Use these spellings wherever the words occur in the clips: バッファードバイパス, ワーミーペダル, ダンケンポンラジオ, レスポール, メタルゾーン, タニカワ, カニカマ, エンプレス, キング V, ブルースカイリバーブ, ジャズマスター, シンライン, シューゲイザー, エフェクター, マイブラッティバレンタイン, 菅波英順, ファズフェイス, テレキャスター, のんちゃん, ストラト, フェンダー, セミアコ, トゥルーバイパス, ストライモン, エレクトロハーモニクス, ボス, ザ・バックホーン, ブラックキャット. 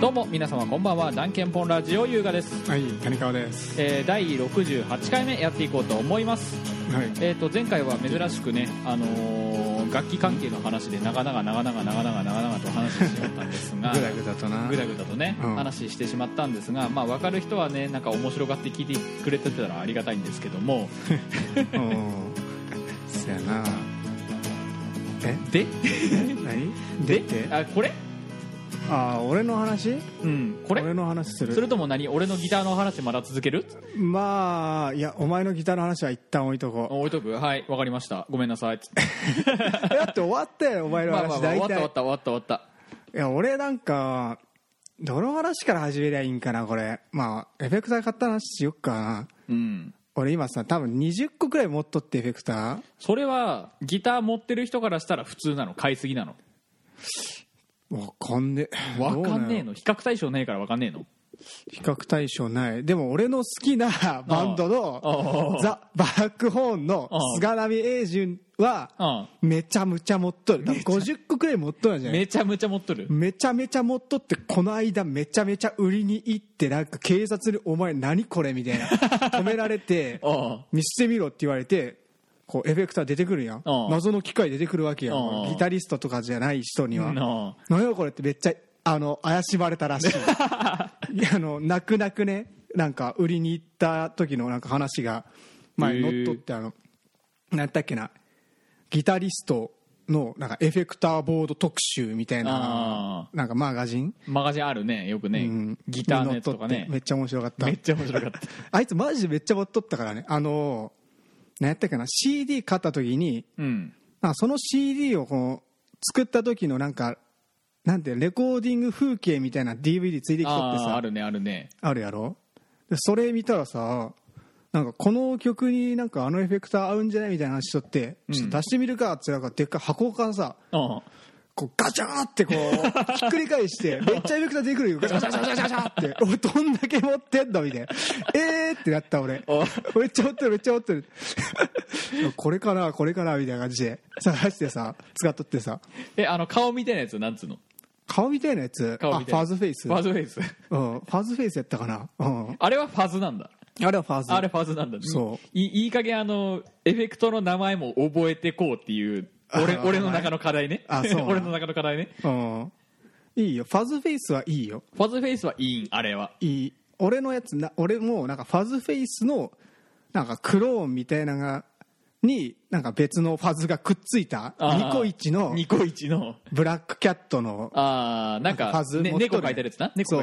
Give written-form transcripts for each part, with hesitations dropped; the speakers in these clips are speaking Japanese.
どうも皆様こんばんは。ダンケンポンラジオ優雅です。はい、谷川です。第68回目やっていこうと思います。はい、前回は珍しくね、楽器関係の話で長々と話してしまったんですがぐだぐだとね、話してしまったんですが、まあ、分かる人はね、なんか面白がって聞いてくれてたらありがたいんですけどもそやな。これ俺の話？うん、これ俺の話する？それとも何？俺のギターの話まだ続ける？まあ、いや、お前のギターの話は一旦置いとこう。置いとく？はい、わかりました。ごめんなさい。だって終わったよ、お前の話。終わった。いや、俺なんか、どの話から始めりゃいいんかな、これ。まあ、エフェクター買った話しよっかな。うん。俺今さ、多分20個くらい持っとってエフェクター？それは、ギター持ってる人からしたら普通なの？買いすぎなの？わかんねえの。比較対象ないからわかんねえの。比較対象ない。でも俺の好きなバンドのザ・バックホーンの菅波英順はめちゃむちゃ持っとる。多分50個くらい持っとるんじゃない？めちゃめちゃ持っとって、この間めちゃめちゃ売りに行って、なんか警察にお前何これみたいな止められて見せてみろって言われて、こうエフェクター出てくるやん、謎の機械出てくるわけやん、ギタリストとかじゃない人には。何やこれってめっちゃ怪しまれたらしい泣く泣くね、なんか売りに行った時のなんか話が前乗っとって、何だっけな、ギタリストのなんかエフェクターボード特集みたいな、なんかマガジンあるね、よくね、うん、ギターのやつとかね、めっちゃ面白かったあいつマジでめっちゃ持っとったからね。何やったかな、 CD 買った時に、まあ、その CD をこう作った時のなんかなんてレコーディング風景みたいな DVD ついてきとってさ、あるね、あるやろ。でそれ見たらさ、なんかこの曲になんかエフェクター合うんじゃないみたいな話しとって、ちょっと出してみるかってなんかでっかい箱からさ、こうガチャーってこうひっくり返してめっちゃエフェクター出てくるよ、ガチャって俺どんだけ持ってんのみたいなってなった。俺めっちゃ持ってるこれかなみたいな感じで探してさ、使っとってさ、顔みたいなやつなんつうの、ファズフェイスうん、ファズフェイスやったかな、あれはファズなんだ、ね、そういい加減エフェクトの名前も覚えてこうっていう俺の中の課題ね。いいよ、ファズフェイスはいいん、あれはいい。俺のやつな、俺もなんかファズフェイスのなんかクローンみたいなのがになんか別のファズがくっついたニコイチのブラックキャットのなんかファズ、ね、猫描いてるやつな、そう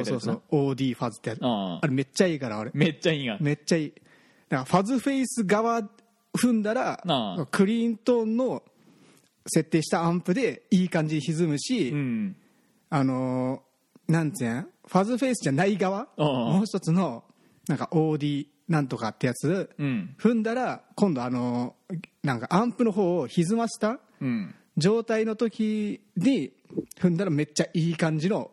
OD ファズってやつ、あれめっちゃいいから。めっちゃいい。なんかファズフェイス側踏んだらクリーントーンの設定したアンプでいい感じに歪むし、なんていうん、ファズフェイスじゃない側、もう一つのなんか OD なんとかってやつ、踏んだら今度なんかアンプの方を歪ました状態の時に踏んだらめっちゃいい感じの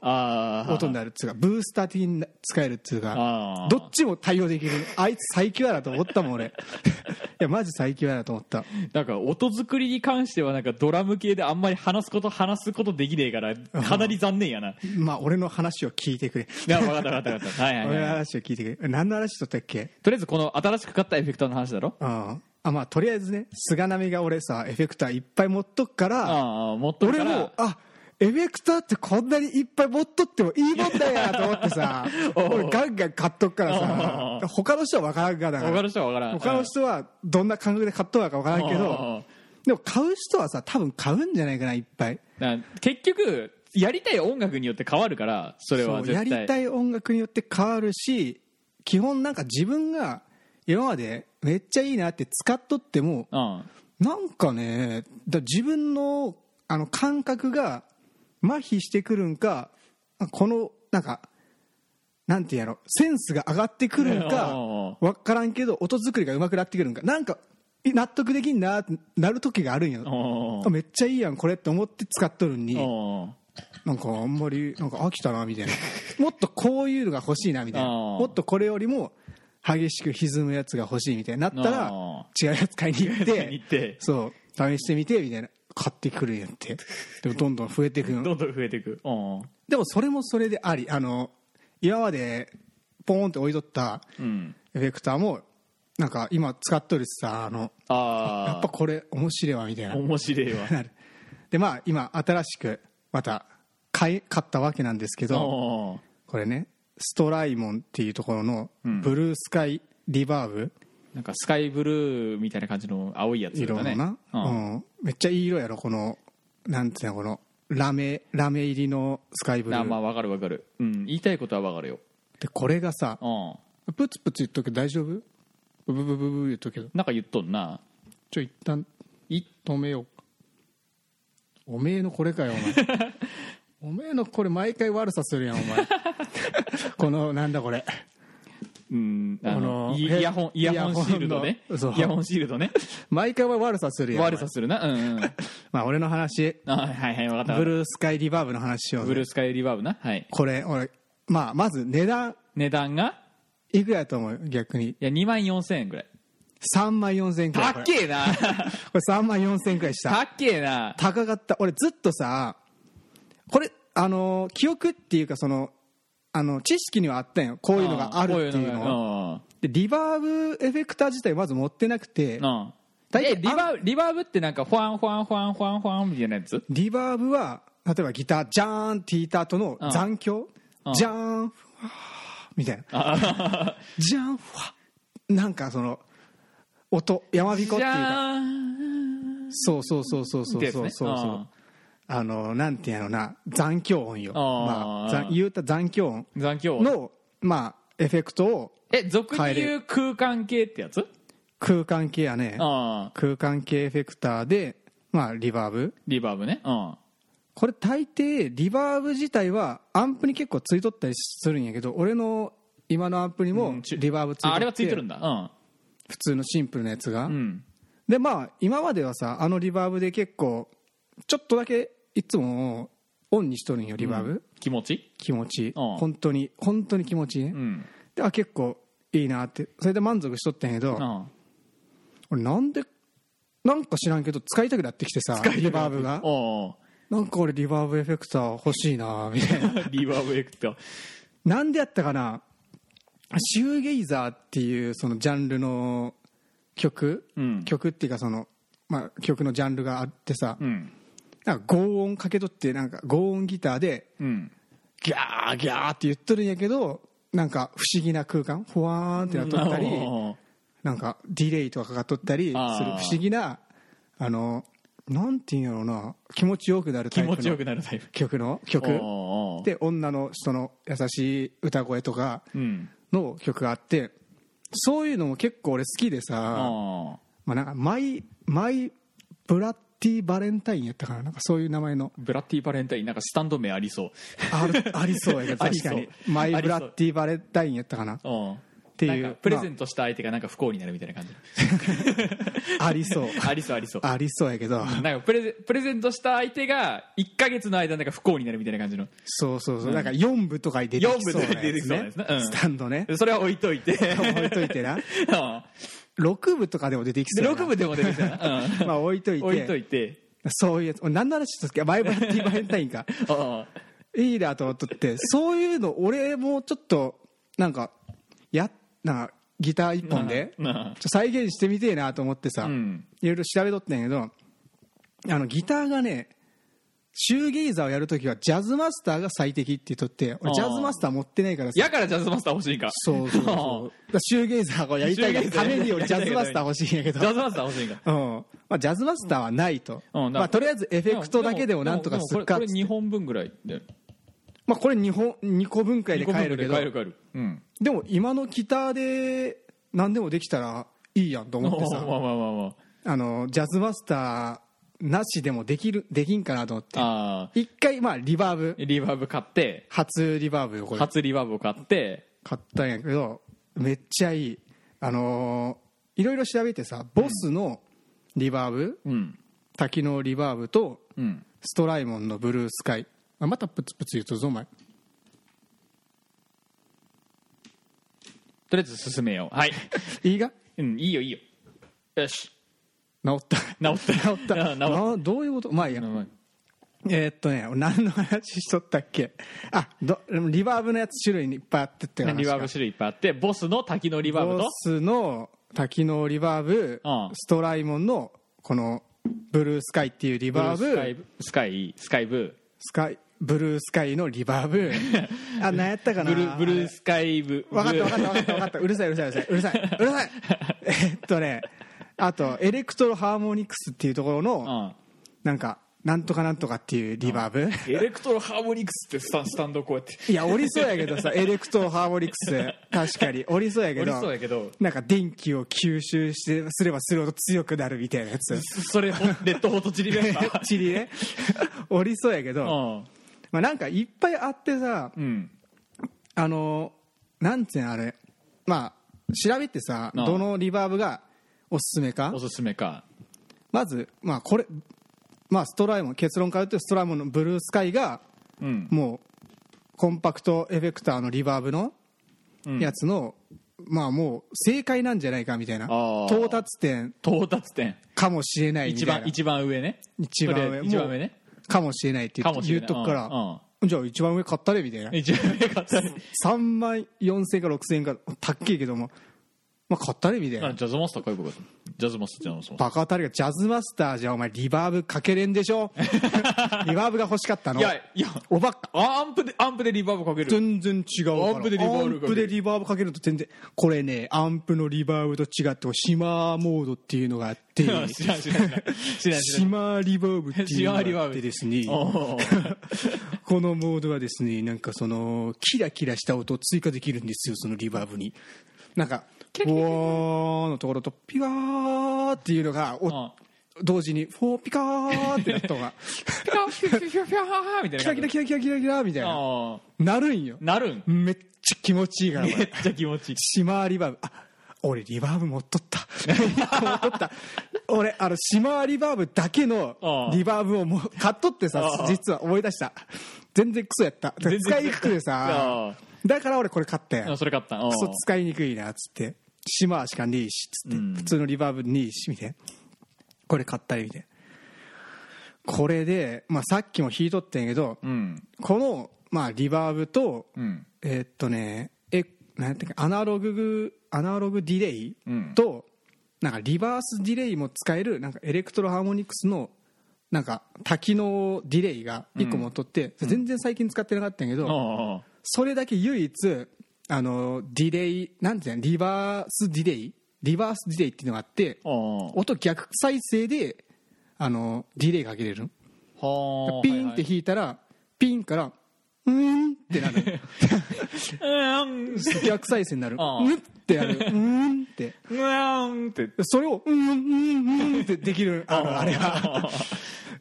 音になるっつうか、ブースター的に使えるっつうか、どっちも対応できる。あいつ最強やなと思ったもん俺いやマジ最強やなと思った。なんか音作りに関してはなんかドラム系であんまり話すことできねえからかなり残念やな。まあ俺の話を聞いてくれ。分かった、はいはいはい、俺の話を聞いてくれ。何の話しとったっけ？とりあえずこの新しく買ったエフェクターの話だろ。まあとりあえずね、菅波が俺さエフェクターいっぱい持っとくから、俺もエフェクターってこんなにいっぱい持っとってもいいもんだよと思ってさ俺ガンガン買っとくからさ、他の人はどんな感覚で買っとるか分からんけど、でも買う人はさ多分買うんじゃないかな、いっぱい。結局やりたい音楽によって変わるから、それは絶対。そう、やりたい音楽によって変わるし、基本なんか自分が今までめっちゃいいなって使っとっても、なんかね、自分の感覚が麻痺してくるんか、このなんかなんていうやろ、センスが上がってくるんか分からんけど、音作りが上手くなってくるんか、なんか納得できんなってなる時があるんよ。めっちゃいいやんこれって思って使っとるんに、なんかあんまりなんか飽きたなみたいなもっとこういうのが欲しいなみたいな、もっとこれよりも激しく歪むやつが欲しいみたいになったら違うやつ買いに行ってそう試してみてみたいな、買ってくるやんってでもどんどん増えていくどんどん増えていく、うん、でもそれもそれであり、今までポーンって置いとったエフェクターもなんか今使っとるしさ、やっぱこれ面白いわみたいな、面白いわでまあ今新しくまた買ったわけなんですけど、これねストライモンっていうところのブルースカイリバーブ、うん、なんかスカイブルーみたいな感じの青いやつだね、色のな、うん、めっちゃいい色やろ、このなんていうの、このラメ入りのスカイブルー。まあわかるわかる、うん、言いたいことはわかるよ。でこれがさ、うん、プツプツ言っとくけど大丈夫？ブブブブブ言っとくけどなんか言っとんな。ちょ一旦止めようか。おめえのこれかよお前おめえのこれ毎回悪さするやんお前このなんだこれ、うん、イヤホンシールドね、イヤホンシールドね毎回は悪さするやん、悪さするな、うんうんまあ俺の話、はいはい分かった、ブルースカイリバーブの話しよう。ブルースカイリバーブな、はい。これ俺まあまず値段がいくらやと思う？逆にいや24,000円ぐらい、34,000円くらい。たっけえなこれ34,000円くらいした。たっけえな。高かった。俺ずっとさこれ記憶っていうかその知識にはあったんよ、こういうのがあるっていうのを。でリバーブエフェクター自体まず持ってなくて、大体リバーブってなんかファンファンファンファンファンみたいなやつ。リバーブは例えばギタージャーンって弾いた後の残響、ジャーンファーみたいなジャーンファーなんかその音山彦っていうか、そうそうそうそうそうそうそうなんていうのな、残響音よ、まあ、言うた残響音の、まあ、エフェクトを変える。俗に言う空間系ってやつ。空間系やね。空間系エフェクターで、まあ、リバーブね。これ大抵リバーブ自体はアンプに結構ついとったりするんやけど、俺の今のアンプにもリバーブついとって、あれはついてるんだ、普通のシンプルなやつが、でまあ今まではさリバーブで結構ちょっとだけいつもオンにしとるんよリバーブ、気持ちいい、本当に気持ちいいね、で結構いいなってそれで満足しとったんやけど、俺なんでなんか知らんけど使いたくなってきてさリバーブが、なんか俺リバーブエフェクター欲しいなみたいなリバーブエフェクターなんでやったかな、シューゲイザーっていうそのジャンルの曲っていうかその、まあ、曲のジャンルがあってさ、なんか轟音かけとってなんか轟音ギターでギャーギャーって言っとるんやけど、なんか不思議な空間フワーンってなっとったり、なんかディレイとかかかっとったりする不思議ななんていうんやろうな、気持ちよくなるタイプの曲の曲で女の人の優しい歌声とかの曲があって、そういうのも結構俺好きでさ、まあなんかマイブラッブラッティバレンタインやったかな、なんかそういう名前の。ブラッティバレンタインなんかスタンド名ありそうありそうやけど確かにマイブラッティバレンタインやったかなっていう、なんかプレゼントした相手がなんか不幸になるみたいな感じありそうありそうやけど、なんかプレゼントした相手が1ヶ月の間なんか不幸になるみたいな感じの。そうなんか4部とかに出てきそうなやつね、スタンドね。それは置いといてな6部とかでも出てきそうやな、6部でも出てきそうやなまあ置いといてそういうやつ。何の話したっけ、マイブラッティバレンタインかいいなと思っとって、そういうの俺もちょっとなんかギター一本で再現してみてえなと思ってさ、いろいろ調べとったんやけど、ギターがねシューゲイザーをやるときはジャズマスターが最適って言っとって、俺ジャズマスター持ってないからさ、やからジャズマスター欲しいか。そうシューゲイザーをやりたいがために俺ジャズマスター欲しいんやけどジャズマスター欲しいんか、まあ、ジャズマスターはないと、まあ、とりあえずエフェクトだけでもなんとかすっかって。これ2本分ぐらいで、まあ、これ2個分解で買えるけど、でも今のギターで何でもできたらいいやんと思ってさ、ジャズマスターなしでもできんかなと思って、一回まあリバーブ買って、初リバーブを買ったんやけど、めっちゃいい。いろいろ調べてさ、ボスのリバーブ、多機能リバーブと、ストライモンのブルースカイ。またプツプツ言うとぞお前。とりあえず進めよう。はいいいが、いいよいいよ、よし。治ったどういうこと。まあいいや。何の話しとったっけ。あ、リバーブのやつ種類にいっぱいあってって話。リバーブ種類いっぱいあって、ボスの多機能リバーブと、ボスの多機能リバーブ、うん、ストライモンのこのブルースカイっていうリバーブ、ブルースカイのリバーブあ、何やったかな、ブルースカイブ、分かった、うるさいあとエレクトロハーモニクスっていうところの、うん、なんとかっていうリバーブ、うん、エレクトロハーモニクスってスタンドこうやっていや、おりそうやけどさエレクトロハーモニクス確かにおりそうやけどなんか電気を吸収してすればするほど強くなるみたいなやつそれレッドホットチリレチリレおりそうやけど、うん、まあ、なんかいっぱいあってさ、うん、なんていうのあれ、まあ調べてさ、うん、どのリバーブがおすすめかまず、まあこれ、まあ、ストライモン、結論から言うとストライモンのブルースカイが、うん、もうコンパクトエフェクターのリバーブのやつの、うん、まあもう正解なんじゃないかみたいな、到達点かもしれないみたいな、一番上ねかもしれないって言うとこから、うん、じゃあ一番上買ったれみたいな、3万4000円か6000円か高いけども、まあ、買ったれみたいな、ジャズマスター買えばよかった。ジャズマスターバカ当たりがジャズマスターじゃお前リバーブかけれんでしょリバーブが欲しかったの。いやおばっか、アンプでリバーブかける、全然違うから、アンプでリバーブかけると全然、これね、アンプのリバーブと違ってシマーモードっていうのがあって、シマーリバーブっていうのがあってですねこのモードはですね、なんかそのキラキラした音を追加できるんですよ、そのリバーブに。なんかキラキラキラキラーのところとピカーっていうのが同時にフォーピカーってなったのがピカーピカーピカーピカーみたいな、キラキラキラキラキラキラみたいな、なるんよ、なるん、めっちゃ気持ちいいから、めっちゃ気持ちいい、シマーリバーブ、あ、俺リバーブ持っとった俺シマーリバーブだけのリバーブをも買っとってさ、実は思い出した、全然クソやった、使いにくくてさ、だから俺これ買って、それ買った、クソ使いにくいなっつって、シマーしかねえしっつって、普通のリバーブねえしみたいな、これ買ったりみたいな、これで、まあ、さっきも弾いとってんけど、うん、この、まあ、リバーブと、うん、なんやったっけ、アナログディレイと、うん、なんかリバースディレイも使える、なんかエレクトロハーモニクスのなんか多機能ディレイが1個持っとって、うん、全然最近使ってなかったんやけど、うん、それだけ唯一ディレイ、なんていうの、リバースディレイっていうのがあって、音逆再生でディレイかけれる、はピンって弾いたら、はいはい、ピンからうんってなる逆再生になる、うんってやる、うんってうんって、それをうんってできる、あれは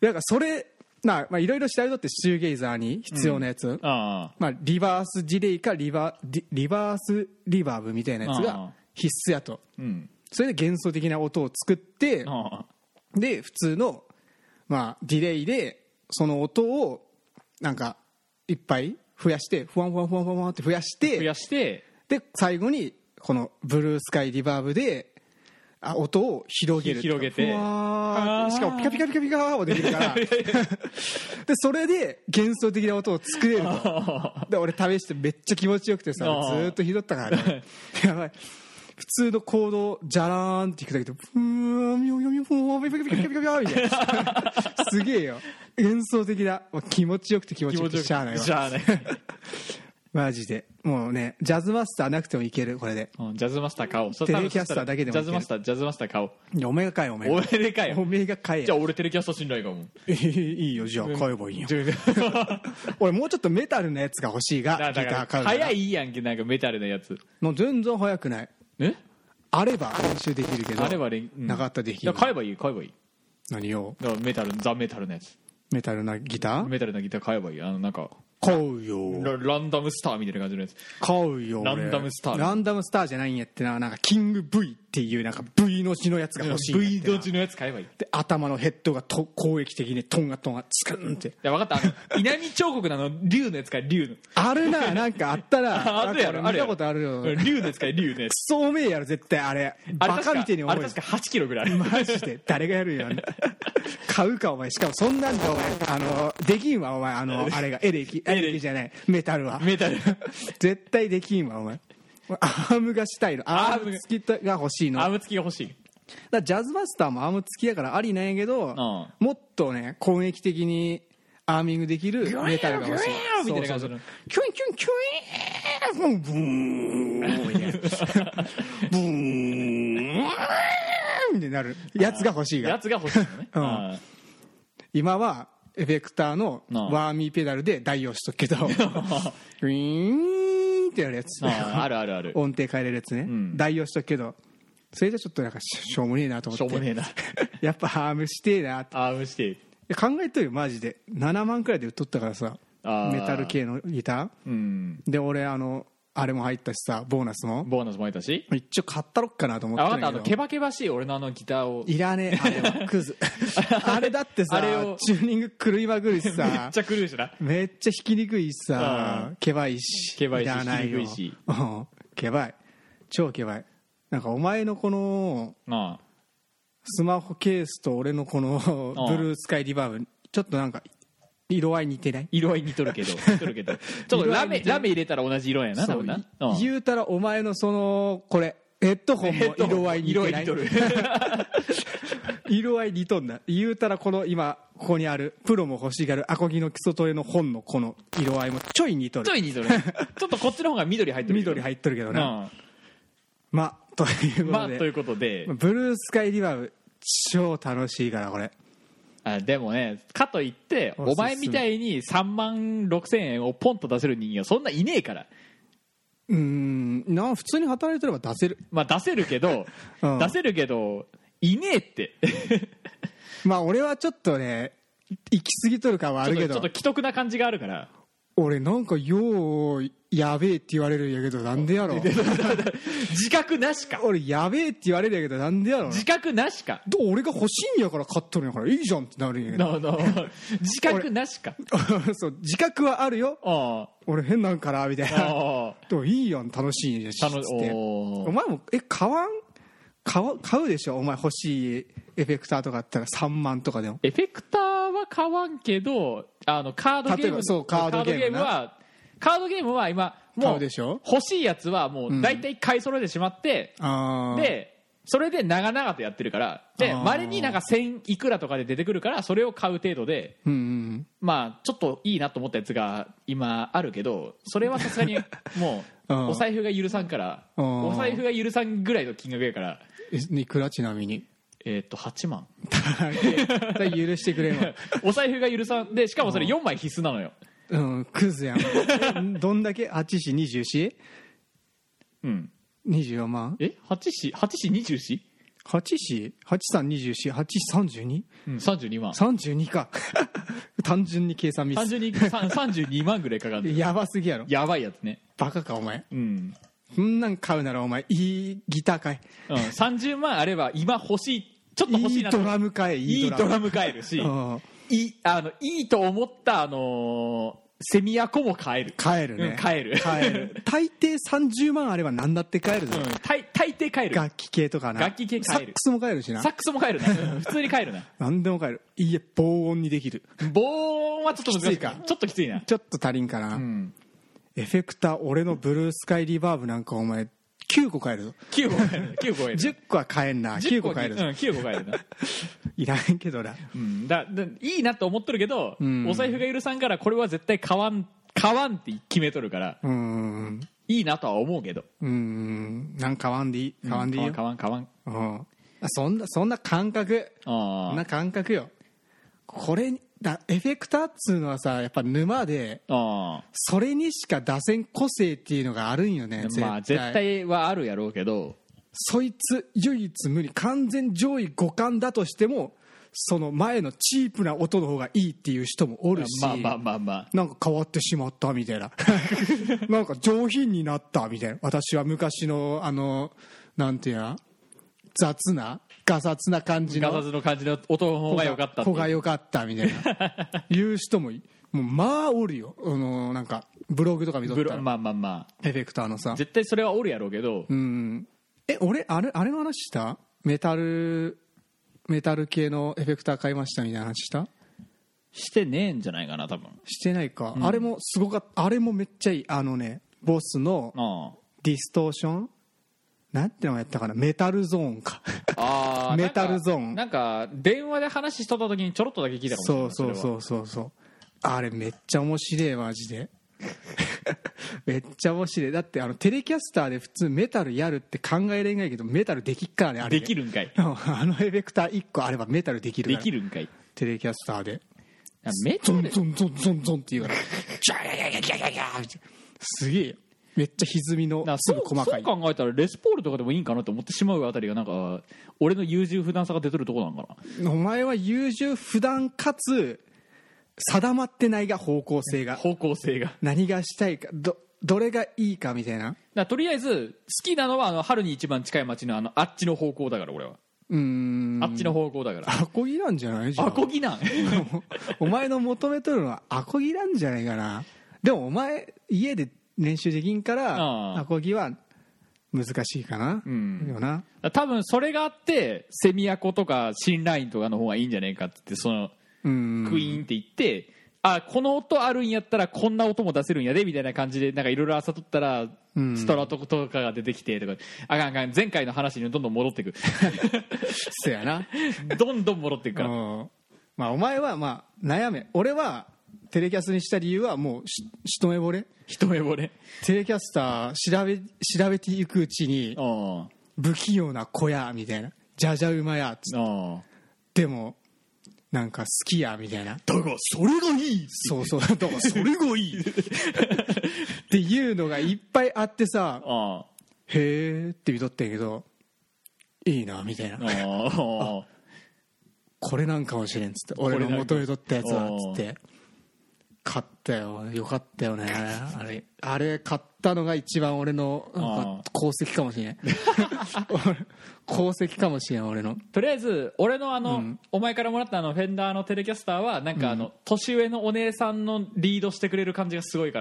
なんかそれ、まあいろいろ調べとって、シューゲイザーに必要なやつ、うん、あ、まあ、リバースディレイかリバースリバーブみたいなやつが必須やと、うん、それで幻想的な音を作って、で普通の、まあ、ディレイでその音をなんかいっぱい増やして、ふわんふわんふわんふわんって増やしてで最後にこのブルースカイリバーブで音を広げて、しかもピカピカピカピカもできるからでそれで幻想的な音を作れると。で俺試してめっちゃ気持ちよくてさ、ずっとひどったからねやばい、普通のコードをジャラーンって弾くだけでふーん、みょみょみょふーん、ピカピカピカピカみたいなすげえよ、幻想的だ、気持ちよくて気持ちよくてしゃあないわマジで。もうね、ジャズマスターなくてもいける、これで、うん、ジャズマスター買おう、テレキャスターだけでもいける、ジャズマスター買おう、いや、おめえが買え、おめえが買えじゃあ俺テレキャスター信頼かもいいよ、じゃあ買えばいいよ俺もうちょっとメタルのやつが欲しいが、だから早いやんけ、なんかメタルのやつもう全然早くない、え、あれば練習できるけど、あれば、うん、なかったらできる、買えばいい、何を、だからメタルのやつ、メタルなギター買えばいい、なんか買うよ、ランダムスターみたいな感じのやつ買うよ、ランダムスターじゃないんやってな、なんかキング V っていうなんか V の字のやつが欲しいなってな。 V の字のやつ買えばいい。で頭のヘッドがと攻撃的にトンガトンガつくんって。いや分かった。稲見彫刻なの竜のやつか竜の。あるななんかあったら。あるやろあるやろ。見たことあるよ。竜のやつか竜ね。クソうめえやろ絶対あれ。バカみてえに重い。あれ確か8キロぐらい。マジで誰がやるよ。買うかお前。しかもそんなんでお前できんわお前あれがエレキじゃないメタルは。メタル。絶対できんわお前。アームがしたいのアーム付きが欲しいのアーム付きが欲しいだジャズマスターもアーム付きだからありなんやけど、うん、もっとね攻撃的にアーミングできるメタルが欲しいみたいな感じのキュインキュインキュインブーンブーンってなるやつが欲しいがやつが欲しいのね、うん、今はエフェクターのワーミーペダルで代用しとくけどグイーンってやるやつ あるあるある音程変えれるやつね、うん、代用しとくけどそれじゃちょっとなんかしょうもねえなと思ってしょうもねえなやっぱアームしてえなってアームしてえ考えとるよマジで7万くらいで売っとったからさメタル系のギター、うん、で俺あれも入ったしさボーナスも入ったし一応買ったろっかなと思ってたんだけどケバケバしい俺のギターをいらねえあれはクズあれだってさチューニング狂いまくるしさめっちゃ狂いしなめっちゃ弾きにくいしさケバいしいらないよ弾きにくいし、うん、ケバいなんかお前のこのスマホケースと俺のこのブルースカイリバーブちょっとなんか色合い似てない色合い似とるけどちょっとラメ入れたら同じ色やな多分な、うん、言うたらお前のそのこれヘッドホンも色合い似てない色合い似とんだ言うたらこの今ここにあるプロも欲しがるアコギの基礎トレの本のこの色合いもちょい似とるちょっとこっちの方が緑入っとる緑入っとるけどな、うん、ということでブルースカイリバーブ超楽しいからこれでもねかといってお前みたいに3万6000円をポンと出せる人間はそんないねえから普通に働いてれば出せるまあ、うん、出せるけどいねえってまあ俺はちょっとね行き過ぎとる感はあるけどちょっと奇特な感じがあるから俺なんかようやべえって言われるんやけどなんでやろ自覚なしか俺やべえって言われるんやけどなんでやろ自覚なしか俺が欲しいんやから買っとるんやからいいじゃんってなるんやけど自覚なしかそう自覚はあるよあ俺変なんからみたいなでもいいやん楽しいんやしってお前も買うでしょお前欲しいエフェクターとかあったら3万とかでもエフェクターは買わんけどカードゲームは今もう欲しいやつはもう大体買い揃えてしまって、うん、でそれで長々とやってるからで稀になんか1000いくらとかで出てくるからそれを買う程度で、うんうん、まあちょっといいなと思ったやつが今あるけどそれはさすがにもうお財布が許さんからお財布が許さんぐらいの金額やからいくらちなみに8万許してくれよお財布が許さんでしかもそれ4枚必須なのようんクズやんどんだけ 8×4 うん24万え 8×4 8×4 8×32 32万32か単純に計算ミス32万ぐらいかかるやばすぎやろやばいやつねバカかお前うんそんなん買うならお前いいギター買え、うん、30万あれば今欲しいちょっと欲しいなといいドラム買えいいドラム買えるしいいと思ったセミアコも買えるね、うん、買える大抵30万あれば何だって買えるぞ、うん、大抵買える楽器系買えるサックスも買えるしなサックスも買えるな普通に買えるな何でも買えるいや防音にできる防音はちょっと難しいかちょっときついなちょっと足りんかな、うんエフェクター俺のブルースカイリバーブなんかお前9個買えるぞ9個買える10個は買えんな9個買えるぞ9個買えるないらんけどな、うん、だいいなと思っとるけど、うん、お財布が許さんからこれは絶対買わんって決めとるからうんいいなとは思うけどうんなんか買わんでいい買わんでいいよ買わんそんな感覚そんな感覚よこれエフェクターっつうのはさやっぱ沼でそれにしか出せん個性っていうのがあるんよねまあ絶対はあるやろうけどそいつ唯一無二完全上位互換だとしてもその前のチープな音の方がいいっていう人もおるしまあなんか変わってしまったみたいななんか上品になったみたいな私は昔のなんていうの雑なガサツな感じのガサツの感じの音の方が良かったみたいな言う人ももうまあおるよ。なんかブログとか見とったらまあまあまあエフェクターのさ絶対それはおるやろうけど、うん、俺あれの話したメタル系のエフェクター買いましたみたいな話してねえんじゃないかな多分してないか、うん、あれもすごかった。あれもめっちゃいい。あのねボスのディストーションなんてのやったかなメタルゾーンかあメタルゾーンなんか電話で話しとった時にちょろっとだけ聞いたかもしれない。そうあれめっちゃ面白いマジでめっちゃ面白い。だってテレキャスターで普通メタルやるって考えれんがいけどメタルできっからね。あれできるんかいあのエフェクター1個あればメタルできるから。できるんかいテレキャスターでメタルゾンゾンゾンゾンゾンって言うからジャヤヤヤヤヤヤすげえめっちゃ歪みのすぐ細かい。そう考えたらレスポールとかでもいいんかなと思ってしまうあたりがなんか俺の優柔不断さが出てるとこなんかな。お前は優柔不断かつ定まってないが方向性が何がしたいかどれがいいかみたいな。だとりあえず好きなのは春に一番近い町のあっちの方向だから俺は。あっちの方向だからアコギなんじゃないじゃん。アコギなんお前の求めとるのはアコギなんじゃないかな。でもお前家で練習できんからアコギは難しいかな、うん、よな。多分それがあってセミアコとかシンラインとかの方がいいんじゃないかって言ってそのうんクイーンって言ってあこの音あるんやったらこんな音も出せるんやでみたいな感じでなんかいろいろあさとったらストラトとかが出てきてとかあかん前回の話にどんどん戻ってくそうやなどんどん戻ってくから、まあ、お前はまあ悩め。俺はテレキャスにした理由はもう一目惚れテレキャスター調べていくうちに不器用な子やみたいなじゃじゃ馬やつってでもなんか好きやみたいなだがそれがいいそうだからそれがいいっていうのがいっぱいあってさあへーって見とってんけどいいなみたいなあこれなんかもしれんっつって俺の求めとったやつだっつって買ったよ。よかったよねあれ買ったのが一番俺のなんか功績かもしれん功績かもしれん俺の。とりあえず俺のうん、お前からもらったフェンダーのテレキャスターはなんか年上のお姉さんのリードしてくれる感じがすごいか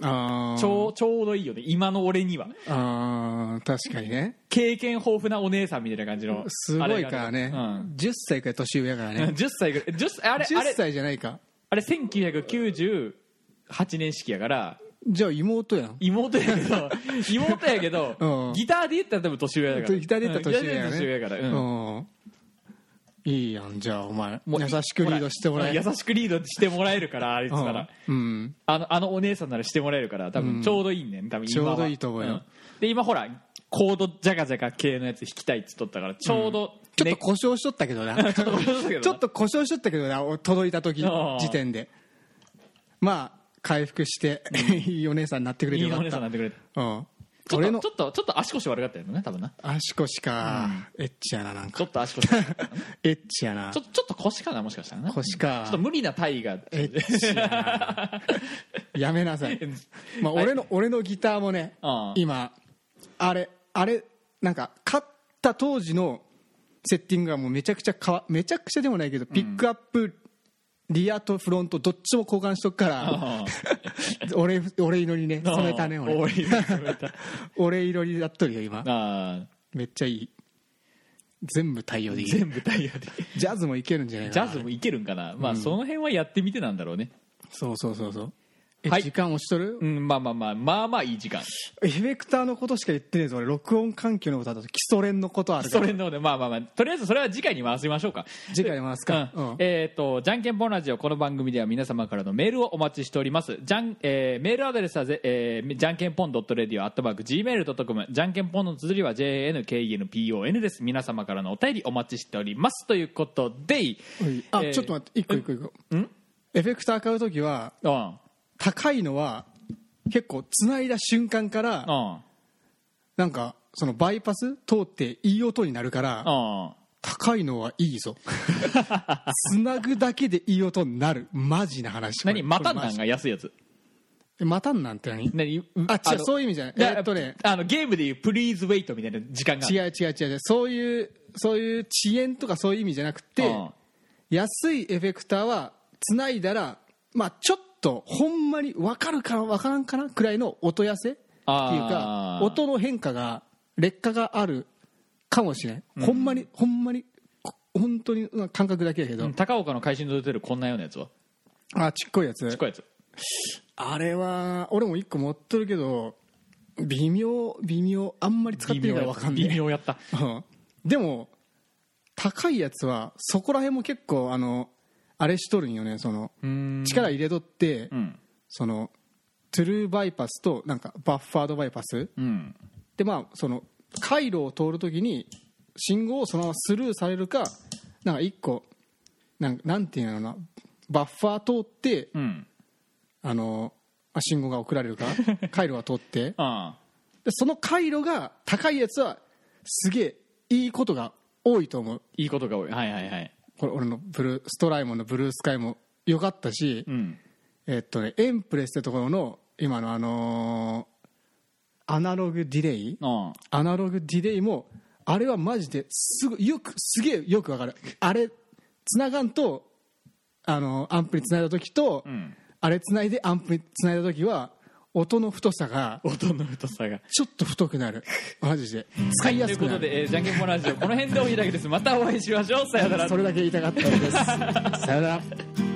らちょうどいいよね今の俺には。あ確かにね経験豊富なお姉さんみたいな感じのすごいからね、うん、10歳くらい年上やからね10歳くらい10歳じゃないかあれ1998年式やからじゃあ妹やけど妹やけど、うん、ギターで言ったら多分年上だからギターで言ったら年上やね、年上やから、うんうん、いいやん。じゃあお前もう優しくリードしてもらえる優しくリードしてもらえるからあいつから、うん、あのお姉さんならしてもらえるから多分ちょうどいいねん多分今は、うん、ちょうどいいと思うよ、うん、で今ほらコードジャカジャカ系のやつ弾きたいっつっとったからちょうど、うんちょっと故障しとったけどな届いた時時点でまあ回復していいお姉さんになってくれてよかった。いいお姉さんになってくれた、うん、ちょっと足腰悪かったよね多分な。足腰か、うん、エッチやななんかちょっと足腰エッチやなちょっと腰かなもしかしたらな腰かちょっと無理な体位がエッチやなやめなさいまあ俺のギターもね今あれなんか買った当時のセッティングがもうめちゃくちゃでもないけど、うん、ピックアップリアとフロントどっちも交換しとくから俺色にね染めたね俺色にやっとるよ今。あめっちゃいい全部対応でジャズもいけるんじゃないかな。ジャズもいけるんかな、うん、まあその辺はやってみてなんだろうね。そうはい、時間押しとる、うん、まあいい時間。エフェクターのことしか言ってねえぞ俺。録音環境のことだと基礎練のことあるから基礎練のことでまあとりあえずそれは次回に回しましょうか。次回に回すか、うんうん、じゃんけんぽんラジオこの番組では皆様からのメールをお待ちしております。メールアドレスはじゃんけんぽん .radio@gmail.com じゃんけんぽんの綴りは JNKENPON です。皆様からのお便りお待ちしておりますということで、あ、ちょっと待って1個んエフェクター買うときは、うん高いのは結構繋いだ瞬間から、うん、なんかそのバイパス通っていい音になるから、うん、高いのはいいぞ繋ぐだけでいい音になるマジな話。何マタンなんが安いやつ待たんなんて何？あ、違う、そういう意味じゃない。ゲームでいうプリーズウェイトみたいな時間が違う、そういう遅延とかそういう意味じゃなくて、安いエフェクターは繋いだら、まあちょっとほんまに分かるか分からんかなくらいの音痩せっていうか、音の変化が劣化があるかもしれない、うん、ほんまに本当に感覚だけやけど、高岡の会心で出てるこんなようなやつは、あ、ちっこいやつ、あれは俺も1個持ってるけど微妙、あんまり使ってるから分かんない。微妙やったでも高いやつはそこら辺も結構あれしとるんよね、その力入れとって、うん、そのトゥルーバイパスとなんかバッファードバイパス、うん、でまあその回路を通るときに信号をそのままスルーされるか、なんか一個なんていうのな、バッファー通って、うん、信号が送られるか回路が通ってでその回路が高いやつはすげえいいことが多いと思う。いいことが多い、はいはいはい。これ俺のストライモンのブルースカイも良かったし、うん、エンプレスってところの今のアナログディレイ、アナログディレイもあれはマジですぐよくすげえよくわかる。あれ繋がんとアンプに繋いだ時と、うん、あれ繋いでアンプに繋いだ時は音の太さがちょっと太くなるマジで使いやすくなる、はい、ということで、じゃんけんぽんラジオこの辺でお開きです。またお会いしましょう。さよなら。それだけ言いたかったです。さよなら。